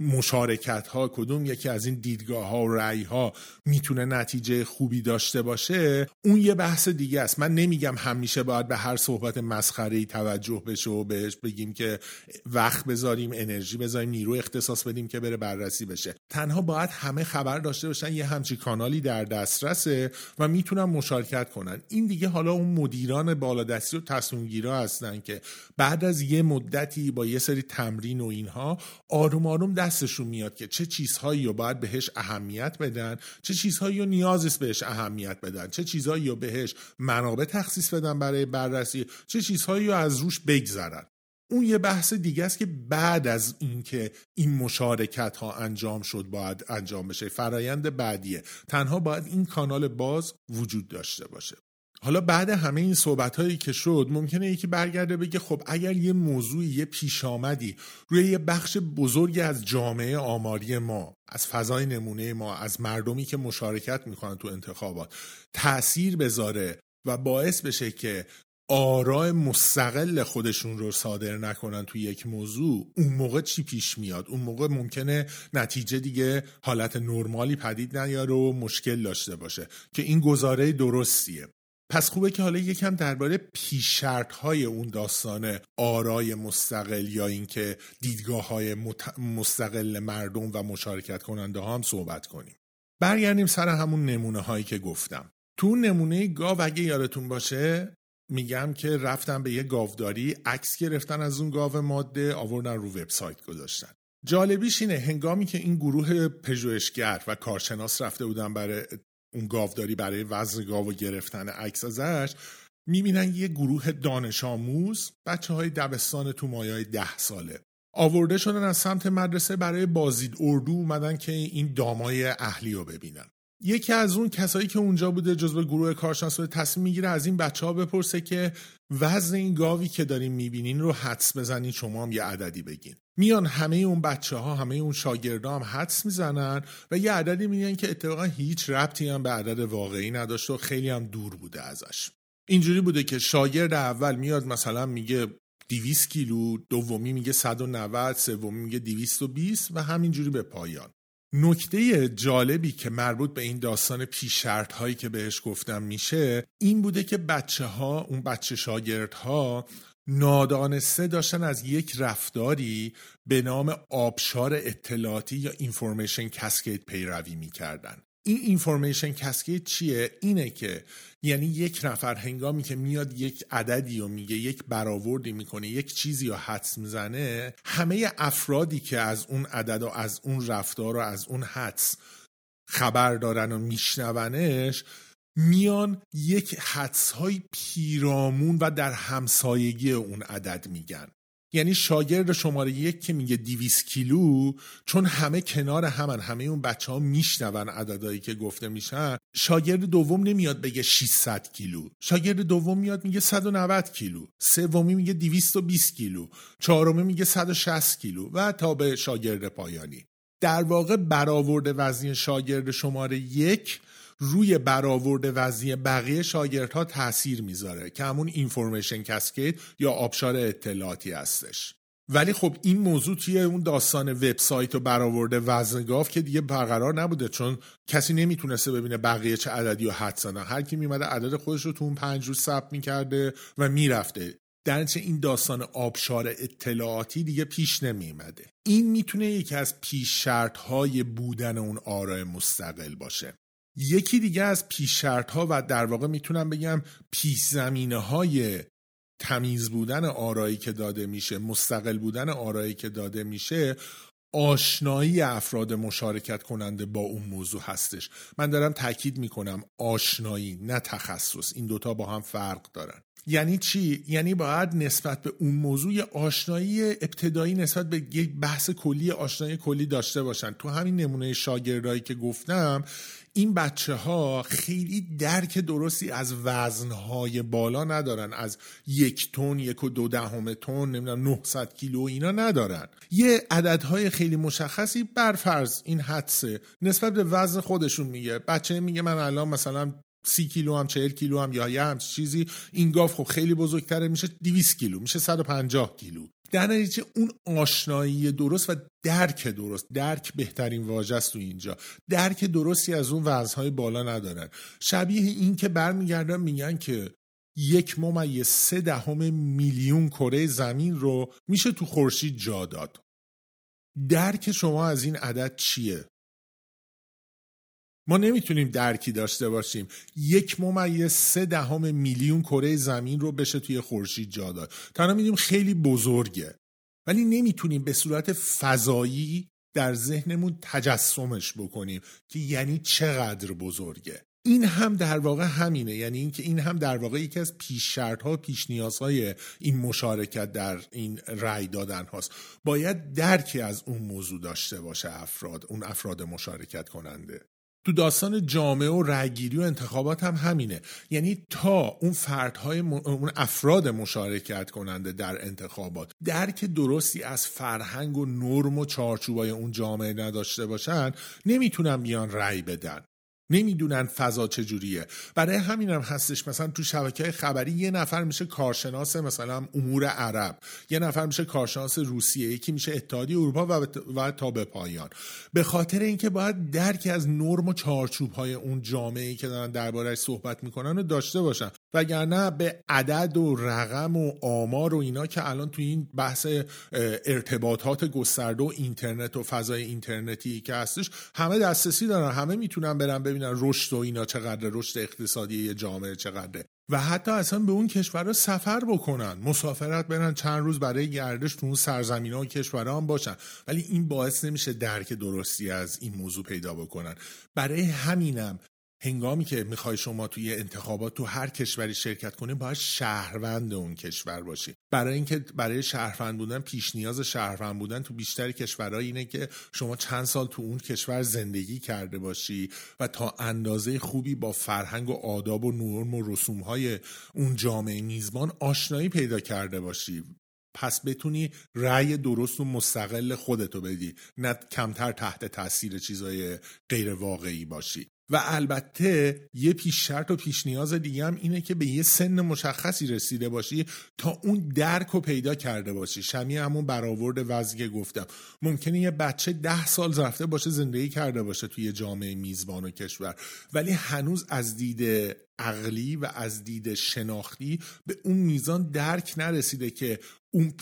مشارکت ها، کدوم یکی از این دیدگاه ها و رأی ها میتونه نتیجه خوبی داشته باشه، اون یه بحث دیگه است. من نمیگم همیشه باید به هر صحبت مسخره‌ای توجه بشه و بهش بگیم که وقت بذاریم، انرژی بذاریم، نیرو اختصاص بدیم که بره بررسی بشه. تنها باید همه خبر داشته باشن یه همچین کانالی در دسترسه و میتونن مشارکت کنن. این دیگه حالا اون مدیران بالادستی و تصمیم گیرا هستن که بعد از یه مدتی با یه سری تمرین و اینها آروم آروم دستشون میاد که چه چیزهایی رو باید بهش اهمیت بدن، چه چیزهایی رو نیاز است بهش اهمیت بدن، چه چیزهایی رو بهش منابع تخصیص بدن برای بررسی، چه چیزهایی رو از روش بگذرن. اون یه بحث دیگه است که بعد از این که این مشارکت ها انجام شد باید انجام بشه، فرایند بعدیه. تنها باید این کانال باز وجود داشته باشه. حالا بعد همه این صحبت‌هایی که شد، ممکنه یکی برگرده بگه خب اگر یه موضوعی، یه پیشامدی روی یه بخش بزرگی از جامعه آماری ما، از فضای نمونه ما، از مردمی که مشارکت میکنن تو انتخابات تأثیر بذاره و باعث بشه که آراء مستقل خودشون رو صادر نکنن توی یک موضوع، اون موقع چی پیش میاد؟ اون موقع ممکنه نتیجه دیگه حالت نرمالی پدید نیاره و مشکل داشته باشه که این گزاره درستیه. پس خوبه که حالا یکم درباره پیش‌شرط‌های اون داستان آرای مستقل یا اینکه دیدگاه‌های مستقل مردم و مشارکت کننده ها هم صحبت کنیم. برگردیم سر همون نمونه هایی که گفتم. تو نمونه گاو اگه یادتون باشه میگم که رفتن به یه گاوداری، عکس گرفتن از اون گاو ماده، آوردن رو وبسایت گذاشتن. جالبیش اینه هنگامی که این گروه پژوهشگر و کارشناس رفته بودن برای اون گاوداری برای وزن گاو و گرفتن عکس ازش، میبینن یه گروه دانش آموز، بچه های دبستان تو مایای 10 ساله آورده شدن از سمت مدرسه برای بازدید اردو، اومدن که این دامای اهلی رو ببینن. یکی از اون کسایی که اونجا بوده جزو گروه کارشناسان تصمیم میگیره از این بچه ها بپرسه که وزن این گاوی که دارین میبینین رو حدس بزنین، شما هم یه عددی بگین. میان همه اون بچه ها، همه اون شاگردا هم حدس میزنن و یه عددی میگن که اتفاقا هیچ ربطی هم به عدد واقعی نداشت و خیلی هم دور بوده ازش. اینجوری بوده که شاگرد اول میاد مثلا میگه 200 کیلو، دومی میگه 190، سومی میگه 220 و همینجوری به پایان. نکته جالبی که مربوط به این داستان پیش‌شرط هایی که بهش گفتم میشه این بوده که بچه ها، اون بچه شاگرد ها نادانسته داشتن از یک رفتاری به نام آبشار اطلاعاتی یا اینفورمیشن کسکید پیروی میکردن. این اینفورمیشن کسکید چیه؟ اینه که یعنی یک نفر هنگامی که میاد یک عددی رو میگه، یک برآوردی میکنه، یک چیزی رو حدس میزنه، همه افرادی که از اون عدد و از اون رفتار و از اون حدس خبر دارن و میشنونش میان یک حدس‌های پیرامون و در همسایگی اون عدد میگن. یعنی شاگرد شماره 1 که میگه 200 کیلو، چون همه کنار همن، همه اون بچه ها میشنون عددهایی که گفته میشن، شاگرد دوم نمیاد بگه 600 کیلو، شاگرد دوم میاد میگه 190 کیلو، سومی میگه 220 کیلو، چهارمی میگه 160 کیلو و تا به شاگرد پایانی. در واقع برآورد وزنی شاگرد شماره 1 روی برآورد وزنی بقیه شاگردها تاثیر میذاره که همون اینفورمیشن کسکید یا آبشار اطلاعاتی هستش. ولی خب این موضوع توی اون داستان وبسایت و برآورد وزن گاو که دیگه برقرار نبوده، چون کسی نمیتونسته ببینه بقیه چه عددی و حدسانه، هر کی میمده عدد خودش رو تو اون 5 روز ثبت میکرده و میرفته. درنچه این داستان آبشار اطلاعاتی دیگه پیش نمیمده. این میتونه یکی از پیش شرط‌های بودن اون آراء مستقل باشه. یکی دیگه از پیش شرط‌ها و در واقع میتونم بگم پیش زمینه‌های تمیز بودن آرایی که داده میشه، مستقل بودن آرایی که داده میشه، آشنایی افراد مشارکت کننده با اون موضوع هستش. من دارم تاکید میکنم آشنایی، نه تخصص. این دوتا با هم فرق دارن. یعنی چی؟ یعنی باید نسبت به اون موضوع آشنایی ابتدایی، نسبت به یک بحث کلی، آشنایی کلی داشته باشن. تو همین نمونه شاگردایی که گفتم این بچه ها خیلی درک درستی از وزنهای بالا ندارن، از 1 تن، 1.2 تن، نمیدونم 900 کیلو اینا ندارن. یه عددهای خیلی مشخصی برفرض این حدسه نسبت به وزن خودشون میگه. بچه میگه من الان مثلا 30 کیلو هم، 40 کیلو هم، یا یه همچین چیزی. این گاو خب خیلی بزرگتره، میشه 200 کیلو، میشه 150 کیلو. در نتیجه اون آشنایی درست و درک درست، درک بهترین واژه است تو اینجا، درک درستی از اون وزن‌های بالا ندارن. شبیه این که برمیگردن میگن که 1.3 میلیون کره زمین رو میشه تو خورشید جا داد. درک شما از این عدد چیه؟ ما نمیتونیم درکی داشته باشیم 1.3 میلیون کره زمین رو بشه توی خورشید جا داد. تنها میدونیم خیلی بزرگه، ولی نمیتونیم به صورت فضایی در ذهنمون تجسمش بکنیم که یعنی چقدر بزرگه. این هم در واقع همینه، یعنی اینکه این هم در واقع یکی از پیش شرط‌ها، پیش نیازهای این مشارکت در این رأی دادن هاست. باید درکی از اون موضوع داشته باشه افراد، اون افراد مشارکت کننده. تو داستان جامعه و رأی‌گیری و انتخابات هم همینه، یعنی تا اون فردهای اون افراد مشارکت کننده در انتخابات درک درستی از فرهنگ و نرم و چارچوبای اون جامعه نداشته باشن، نمیتونن بیان رأی بدن، نمیدونن فضا چجوریه. برای همینم هستش مثلا تو شبکه‌های خبری یه نفر میشه کارشناس مثلا امور عرب، یه نفر میشه کارشناس روسیه، یکی میشه اتحادیه اروپا و تا به پایان. به خاطر اینکه باید درکی از نرم و چارچوب‌های اون جامعه‌ای که دارن درباره‌اش صحبت میکنن رو داشته باشن، وگرنه به عدد و رقم و آمار و اینا که الان تو این بحث ارتباطات گسترده و اینترنت و فضای اینترنتی که هستش همه دسترسی دارن، همه میتونن برن ببینن رشد و اینا چقدر، رشد اقتصادی یه جامعه چقدره، و حتی اصلا به اون کشورها سفر بکنن، مسافرت برن چند روز برای گردش تو اون سرزمین‌ها و کشورها هم باشن، ولی این باعث نمیشه درک درستی از این موضوع پیدا بکنن. برای همینم هنگامی که میخوای شما توی انتخابات تو هر کشوری شرکت کنی باید شهروند اون کشور باشی. برای اینکه برای شهروند بودن، پیش نیاز شهروند بودن تو بیشتر کشورها اینه که شما چند سال تو اون کشور زندگی کرده باشی و تا اندازه خوبی با فرهنگ و آداب و نرم و رسوم‌های اون جامعه میزبان آشنایی پیدا کرده باشی، پس بتونی رأی درست و مستقل خودتو بدی، نه کمتر تحت تاثیر چیزای غیر واقعی باشی. و البته یه پیش شرط و پیش نیاز دیگه هم اینه که به یه سن مشخصی رسیده باشی تا اون درک رو پیدا کرده باشی. شبیه همون برآورد وضعی که گفتم، ممکنه یه بچه 10 سال رفته باشه زندگی کرده باشه توی جامعه میزبان و کشور، ولی هنوز از دید عقلی و از دید شناختی به اون میزان درک نرسیده که اون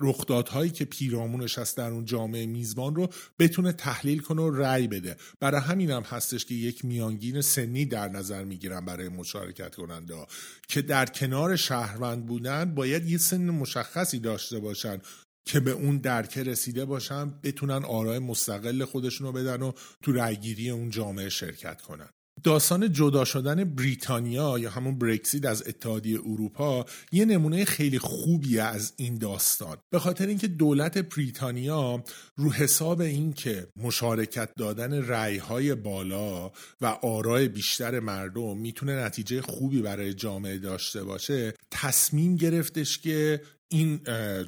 رخدادهایی که پیرامونش هست در اون جامعه میزبان رو بتونه تحلیل کنه و رأی بده. برای همین هم هستش که یک میانگین سنی در نظر میگیرن برای مشارکت کننده ها که در کنار شهروند بودن باید یه سن مشخصی داشته باشن که به اون درک رسیده باشن، بتونن آرای مستقل خودشون رو بدن و تو رأیگیری اون جامعه شرکت کنن. داستان جدا شدن بریتانیا یا همون برکسیت از اتحادیه اروپا یه نمونه خیلی خوبیه از این داستان، به خاطر اینکه دولت بریتانیا رو حساب این که مشارکت دادن رأی‌های بالا و آرای بیشتر مردم میتونه نتیجه خوبی برای جامعه داشته باشه، تصمیم گرفتش که این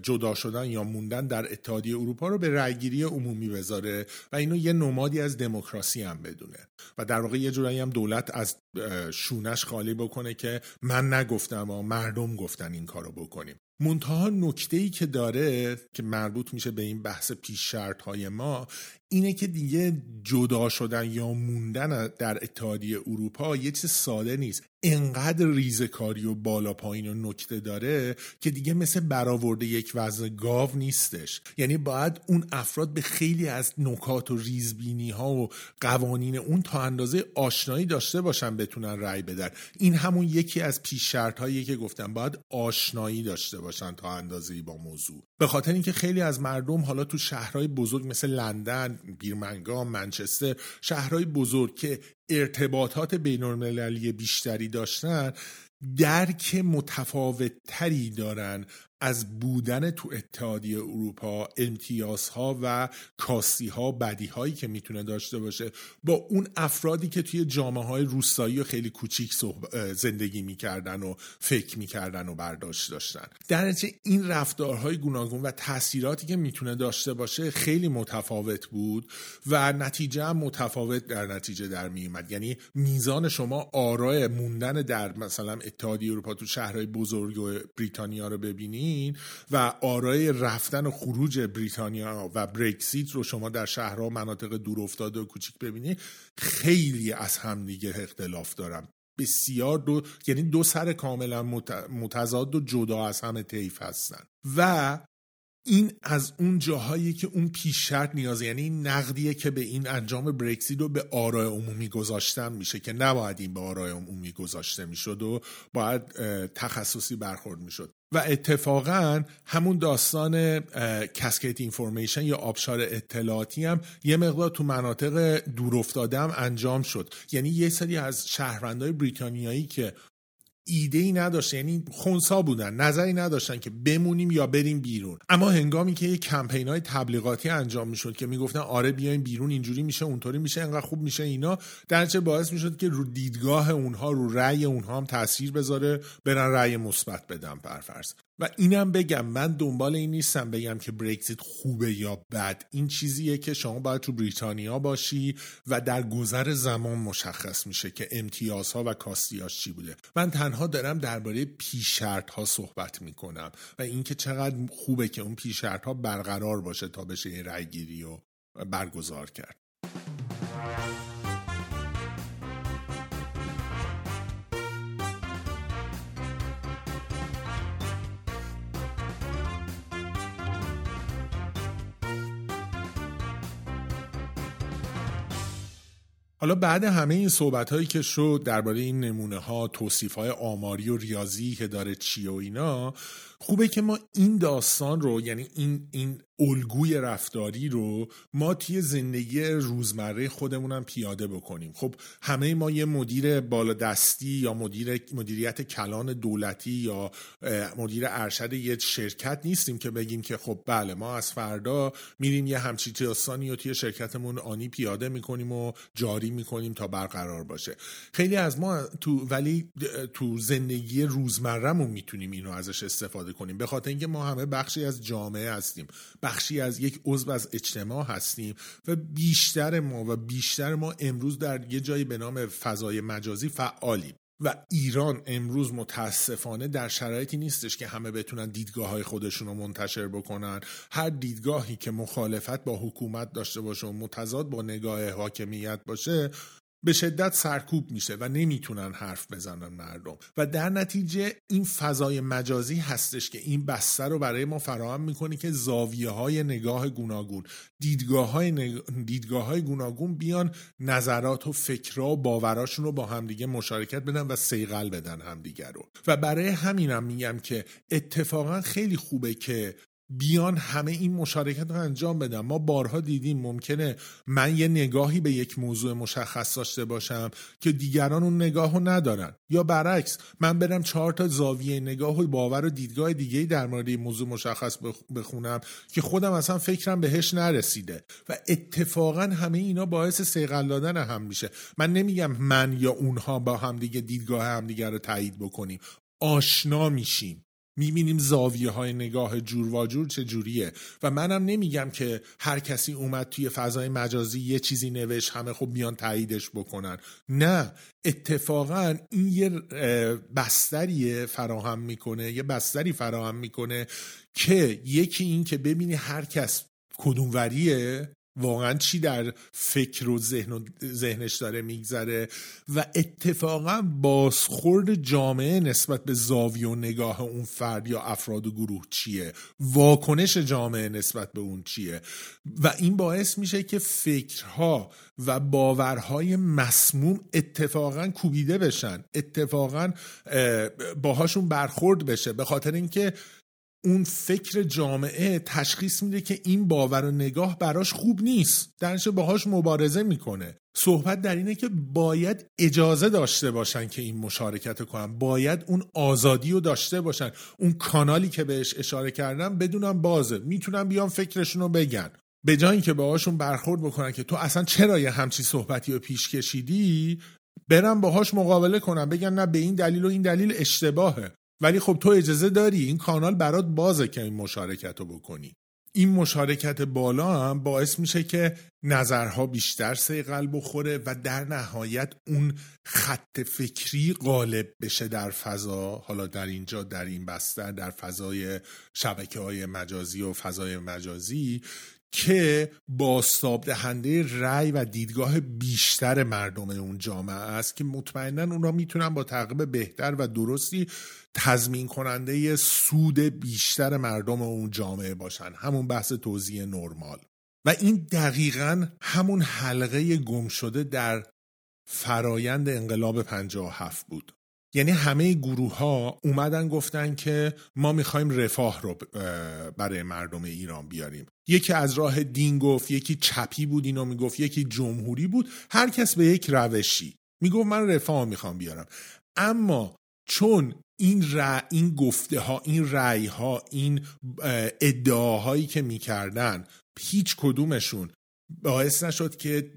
جدا شدن یا موندن در اتحادیه اروپا رو به رأیگیری عمومی بذاره و اینو یه نمادی از دموکراسی هم بدونه و در واقع یه جورایی هم دولت از شونش خالی بکنه که من نگفتم و مردم گفتن این کارو بکنیم. منتها نکته‌ای که داره که مربوط میشه به این بحث پیش شرط‌های ما اینه که دیگه جدا شدن یا موندن در اتحادیه اروپا یه چیز ساده نیست، انقدر ریزکاری و بالا پایین و نکته داره که دیگه مثل برآورده یک وزن گاو نیستش. یعنی باید اون افراد به خیلی از نکات و ریزبینی‌ها و قوانین اون تا اندازه آشنایی داشته باشن بتونن رأی بدن. این همون یکی از پیش شرط‌هایی که گفتم، باید آشنایی داشته باشن تا اندازه‌ای با موضوع، به خاطر اینکه خیلی از مردم حالا تو شهرهای بزرگ مثل لندن، بیرمنگام، منچستر، شهرهای بزرگ که ارتباطات بین‌المللی بیشتری داشتن درک متفاوت تری دارن از بودن تو اتحادیه اروپا، امتیازها و کاسیها، بدیهایی که میتونه داشته باشه، با اون افرادی که توی جامعه‌های روستایی و خیلی کوچیک زندگی میکردن و فکر میکردن و برداشت داشتن. در نتیجه این رفتارهای گوناگون و تأثیراتی که میتونه داشته باشه خیلی متفاوت بود و نتیجه هم متفاوت در نتیجه در میومد. یعنی میزان شما آرای موندن در مثلا اتحادیه اروپا تو شهرهای بزرگ بریتانیا رو ببینین و آرای رفتن و خروج بریتانیا و برکسیت رو شما در شهرها و مناطق دورافتاده و کوچیک ببینین، خیلی از همدیگه اختلاف دارن. بسیار یعنی دو سر کاملا متضاد و جدا از همه طیف هستن و این از اون جاهایی که اون پیش شرط نیازه. یعنی این نقدیه که به این انجام برکسیت رو به آرای عمومی گذاشتن میشه که نباید این به آرای عمومی گذاشته میشد و باید تخصصی برخورد میشد. و اتفاقا همون داستان کسکیت اینفورمیشن یا آبشار اطلاعاتی هم یه مقدار تو مناطق دورافتاده هم انجام شد. یعنی یه سری از شهروندای بریتانیایی که ایده‌ای نداشتن، یعنی خونسا بودن، نظری نداشتن که بمونیم یا بریم بیرون، اما هنگامی که یه کمپینای تبلیغاتی انجام میشد که میگفتن آره بیاین بیرون، اینجوری میشه، اونطوری میشه، انقدر خوب میشه، اینا درچه باعث میشد که رو دیدگاه اونها، رو رأی اونها هم تاثیر بذاره، برن رأی مثبت بدن برفرض. و اینم بگم، من دنبال این نیستم بگم که برکسیت خوبه یا بد. این چیزیه که شما باید تو بریتانیا باشی و در گذر زمان مشخص میشه که امتیازها و کاستیاش چی بوده. من تنها دارم درباره پیش شرط ها صحبت میکنم و اینکه چقدر خوبه که اون پیش شرط ها برقرار باشه تا بشه این رأی گیری رو برگزار کرد. حالا بعد همه این صحبت‌هایی که شد درباره این نمونه‌ها، توصیف‌های آماری و ریاضی که داره چی و اینا، خوبه که ما این داستان رو، یعنی این الگوی رفتاری رو ما توی زندگی روزمره خودمونم پیاده بکنیم. خب همه ما یه مدیر بالادستی یا مدیریت کلان دولتی یا مدیر ارشد یه شرکت نیستیم که بگیم که خب بله ما از فردا میریم یه همچین داستانی رو توی شرکتمون آنی پیاده میکنیم و جاری میکنیم تا برقرار باشه. خیلی از ما ولی تو زندگی روزمرهمون میتونیم اینو ازش استفاده کنیم، به خاطر اینکه ما همه بخشی از جامعه هستیم، بخشی از یک عضو از اجتماع هستیم و بیشتر ما امروز در یه جایی به نام فضای مجازی فعالیم. و ایران امروز متاسفانه در شرایطی نیستش که همه بتونن دیدگاه‌های خودشون رو منتشر بکنن. هر دیدگاهی که مخالفت با حکومت داشته باشه و متضاد با نگاه حاکمیت باشه به شدت سرکوب میشه و نمیتونن حرف بزنن مردم. و در نتیجه این فضای مجازی هستش که این بستر رو برای ما فراهم میکنه که زاویه‌های نگاه گوناگون، دیدگاه‌های گوناگون بیان نظرات و فکرها و باوراشون رو با همدیگه مشارکت بدن و صیقل بدن همدیگه رو. و برای همینم میگم که اتفاقا خیلی خوبه که بیان همه این مشارکت رو انجام بدم. ما بارها دیدیم ممکنه من یه نگاهی به یک موضوع مشخص داشته باشم که دیگران اون نگاه رو ندارن، یا برعکس من برم 4 تا زاویه نگاه و باور و دیدگاه دیگه‌ای در مورد این موضوع مشخص بخونم که خودم اصلا فکرم بهش نرسیده و اتفاقا همه اینا باعث صیقل دادن هم میشه. من نمیگم من یا اونها با همدیگه دیدگاه همدیگه رو تایید بکنیم، آشنا میشیم، میبینیم زاویه های نگاه جور و جور چجوریه. و منم نمیگم که هر کسی اومد توی فضای مجازی یه چیزی نوشت همه خب بیان تاییدش بکنن، نه، اتفاقا این یه بستری فراهم میکنه که یکی این که ببینی هر کس کدوموریه، واقعا چی در فکر و ذهنش داره میگذره، و اتفاقا بازخورد جامعه نسبت به زاویه و نگاه اون فرد یا افراد و گروه چیه، واکنش جامعه نسبت به اون چیه، و این باعث میشه که فکرها و باورهای مسموم اتفاقا کوبیده بشن، اتفاقا باهاشون برخورد بشه، به خاطر اینکه اون فکر جامعه تشخیص میده که این باور و نگاه براش خوب نیست، درنش باهاش مبارزه میکنه. صحبت در اینه که باید اجازه داشته باشن که این مشارکت کنن، باید اون آزادی رو داشته باشن. اون کانالی که بهش اشاره کردم بدونم بازه، میتونن بیان فکرشون رو بگن، به جای اینکه باهاشون برخورد بکنن که تو اصلا چرا یه همچین صحبتی رو پیش کشیدی، برن باهاش مقابله کنن، بگن نه به این دلیل و این دلیل اشتباهه، ولی خب تو اجازه داری، این کانال برات بازه که این مشارکت رو بکنی. این مشارکت بالا هم باعث میشه که نظرها بیشتر صیقل بخوره و در نهایت اون خط فکری غالب بشه در فضا. حالا در اینجا در این بستر در فضای شبکه‌های مجازی و فضای مجازی که بازتاب دهنده رأی و دیدگاه بیشتر مردم اون جامعه است که مطمئناً اونا میتونن با تعقیب بهتر و درستی تضمین کننده سود بیشتر مردم اون جامعه باشن. همون بحث توزیع نرمال و این دقیقاً همون حلقه گم شده در فرایند انقلاب 57 بود. یعنی همه گروه ها اومدن گفتن که ما میخوایم رفاه رو برای مردم ایران بیاریم. یکی از راه دین گفت، یکی چپی بود اینو میگفت، یکی جمهوری بود، هر کس به یک روشی میگفت من رفاه میخوام بیارم. اما چون این گفته ها، این رأی ها، این ادعاهایی که میکردن هیچ کدومشون باعث نشد که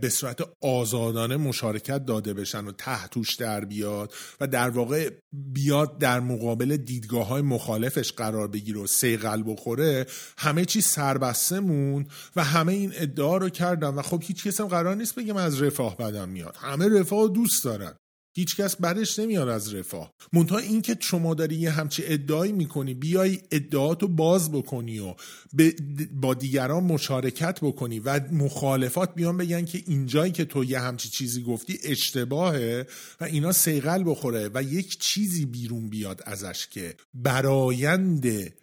به صورت آزادانه مشارکت داده بشن و تحتوش در بیاد و در واقع بیاد در مقابل دیدگاه‌های مخالفش قرار بگیره و صیقل بخوره، همه چی سربسته موند و همه این ادعا رو کردن و خب هیچ کس هم قرار نیست بگه من از رفاه بدم میاد، همه رفاه دوست دارن، هیچ کس بدش نمیاد از رفاه. منتها این که شما داری یه همچی ادعایی میکنی، بیای ادعاتو باز بکنی و با دیگران مشارکت بکنی و مخالفات بیان بگن که اینجایی که تو یه همچی چیزی گفتی اشتباهه و اینا صیقل بخوره و یک چیزی بیرون بیاد ازش که برایند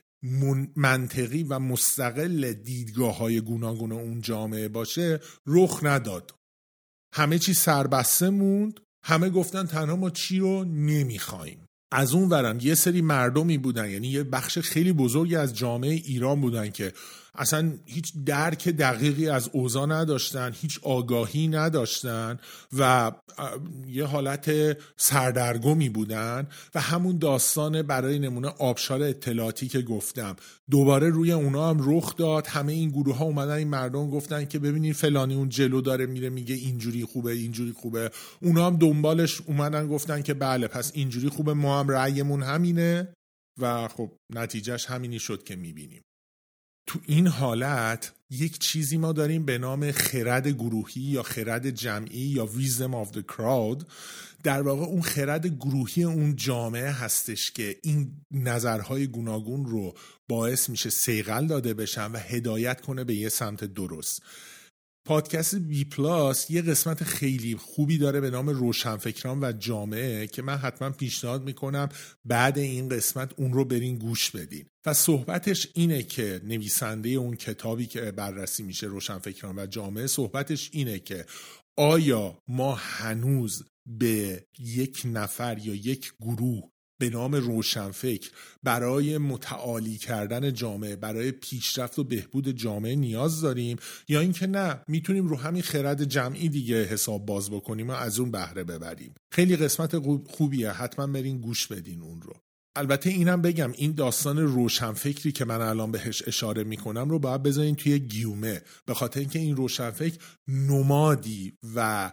منطقی و مستقل دیدگاه‌های گوناگون اون جامعه باشه رخ نداد. همه چی سربسته موند، همه گفتن تنها ما چی رو نمیخوایم. از اون ورم یه سری مردمی بودن، یعنی یه بخش خیلی بزرگی از جامعه ایران بودن که اصلا هیچ درک دقیقی از اوضاع نداشتن، هیچ آگاهی نداشتن و یه حالت سردرگمی بودن و همون داستان برای نمونه آبشار اطلاعاتی که گفتم دوباره روی اونا هم رخ داد. همه این گروه ها اومدن این مردم گفتن که ببینین فلانی اون جلو داره میره میگه اینجوری خوبه اینجوری خوبه، اونا هم دنبالش اومدن گفتن که بله پس اینجوری خوبه، ما هم رأیمون همینه و خب نتیجهش همینی شد که میبینیم. تو این حالت یک چیزی ما داریم به نام خرد گروهی یا خرد جمعی یا wisdom of the crowd. در واقع اون خرد گروهی اون جامعه هستش که این نظرهای گوناگون رو باعث میشه صیقل داده بشن و هدایت کنه به یه سمت درست. پادکست بی پلاس یه قسمت خیلی خوبی داره به نام روشنفکران و جامعه که من حتما پیشنهاد میکنم بعد این قسمت اون رو برین گوش بدین و صحبتش اینه که نویسنده اون کتابی که بررسی میشه روشنفکران و جامعه صحبتش اینه که آیا ما هنوز به یک نفر یا یک گروه به نام روشنفکر برای متعالی کردن جامعه، برای پیشرفت و بهبود جامعه نیاز داریم یا اینکه نه میتونیم رو همین خرد جمعی دیگه حساب باز بکنیم و از اون بهره ببریم. خیلی قسمت خوبیه، حتما برین گوش بدین اون رو. البته اینم بگم این داستان روشنفکری که من الان بهش اشاره میکنم رو باید بذارین توی گیومه، به خاطر اینکه این روشنفکر نمادی و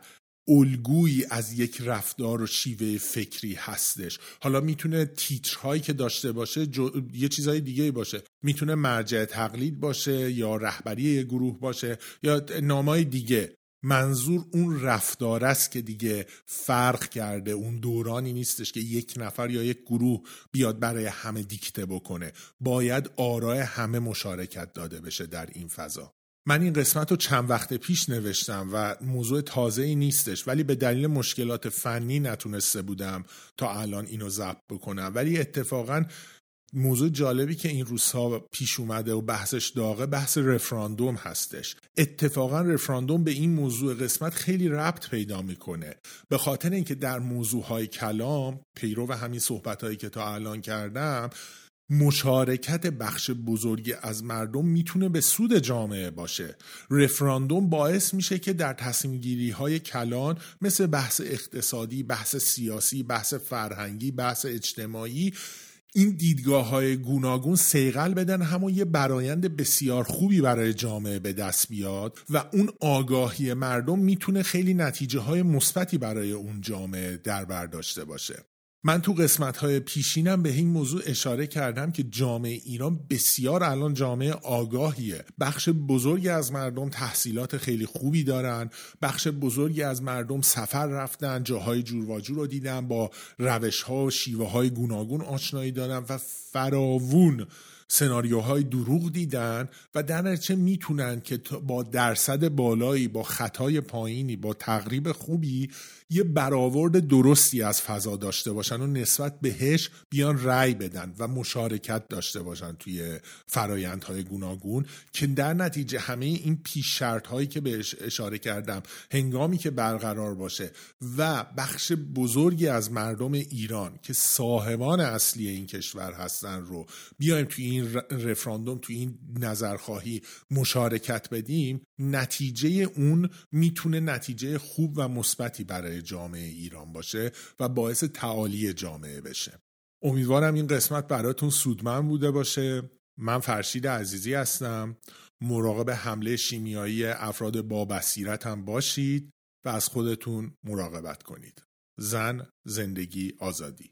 الگویی از یک رفتار و شیوه فکری هستش. حالا میتونه تیترهایی که داشته باشه یه چیزهای دیگه باشه، میتونه مرجع تقلید باشه یا رهبری یه گروه باشه یا نامای دیگه. منظور اون رفتار است که دیگه فرق کرده، اون دورانی نیستش که یک نفر یا یک گروه بیاد برای همه دیکته بکنه، باید آراء همه مشارکت داده بشه در این فضا. من این قسمت رو چند وقت پیش نوشتم و موضوع تازه‌ای نیستش، ولی به دلیل مشکلات فنی نتونسته بودم تا الان اینو ضبط بکنم، ولی اتفاقاً موضوع جالبی که این روزها پیش اومده و بحثش داغه بحث رفراندوم هستش. اتفاقاً رفراندوم به این موضوع قسمت خیلی ربط پیدا میکنه، به خاطر اینکه در موضوعهای کلام پیرو و همین صحبتهایی که تا الان کردم مشارکت بخش بزرگی از مردم میتونه به سود جامعه باشه. رفراندوم باعث میشه که در تصمیم گیری های کلان مثل بحث اقتصادی، بحث سیاسی، بحث فرهنگی، بحث اجتماعی این دیدگاه‌های گوناگون صیقل بدن، همون یه برایند بسیار خوبی برای جامعه به دست بیاد و اون آگاهی مردم میتونه خیلی نتیجه‌های مثبتی برای اون جامعه در بر داشته باشه. من تو قسمت‌های پیشینم به این موضوع اشاره کردم که جامعه ایران بسیار الان جامعه آگاهیه. بخش بزرگی از مردم تحصیلات خیلی خوبی دارن، بخش بزرگی از مردم سفر رفتن، جاهای جور و جور رو دیدن، با روش‌ها و شیوه‌های گوناگون آشنایی دارن و فراوون سناریوهای دروغ دیدن و در نتیجه میتونن که با درصد بالایی، با خطای پایینی، با تقریب خوبی یه برآورد درستی از فضا داشته باشن و نسبت بهش بیان رأی بدن و مشارکت داشته باشن توی فرایندهای گوناگون که در نتیجه همه این پیش شرط‌هایی که بهش اشاره کردم هنگامی که برقرار باشه و بخش بزرگی از مردم ایران که صاحبان اصلی این کشور هستن رو بیایم توی این رفراندوم، توی این نظرخواهی مشارکت بدیم، نتیجه اون میتونه نتیجه خوب و مثبتی برای جامعه ایران باشه و باعث تعالی جامعه بشه. امیدوارم این قسمت براتون سودمند بوده باشه. من فرشید عزیزی هستم. مراقب حمله شیمیایی افراد با بصیرت هم باشید و از خودتون مراقبت کنید. زن، زندگی، آزادی.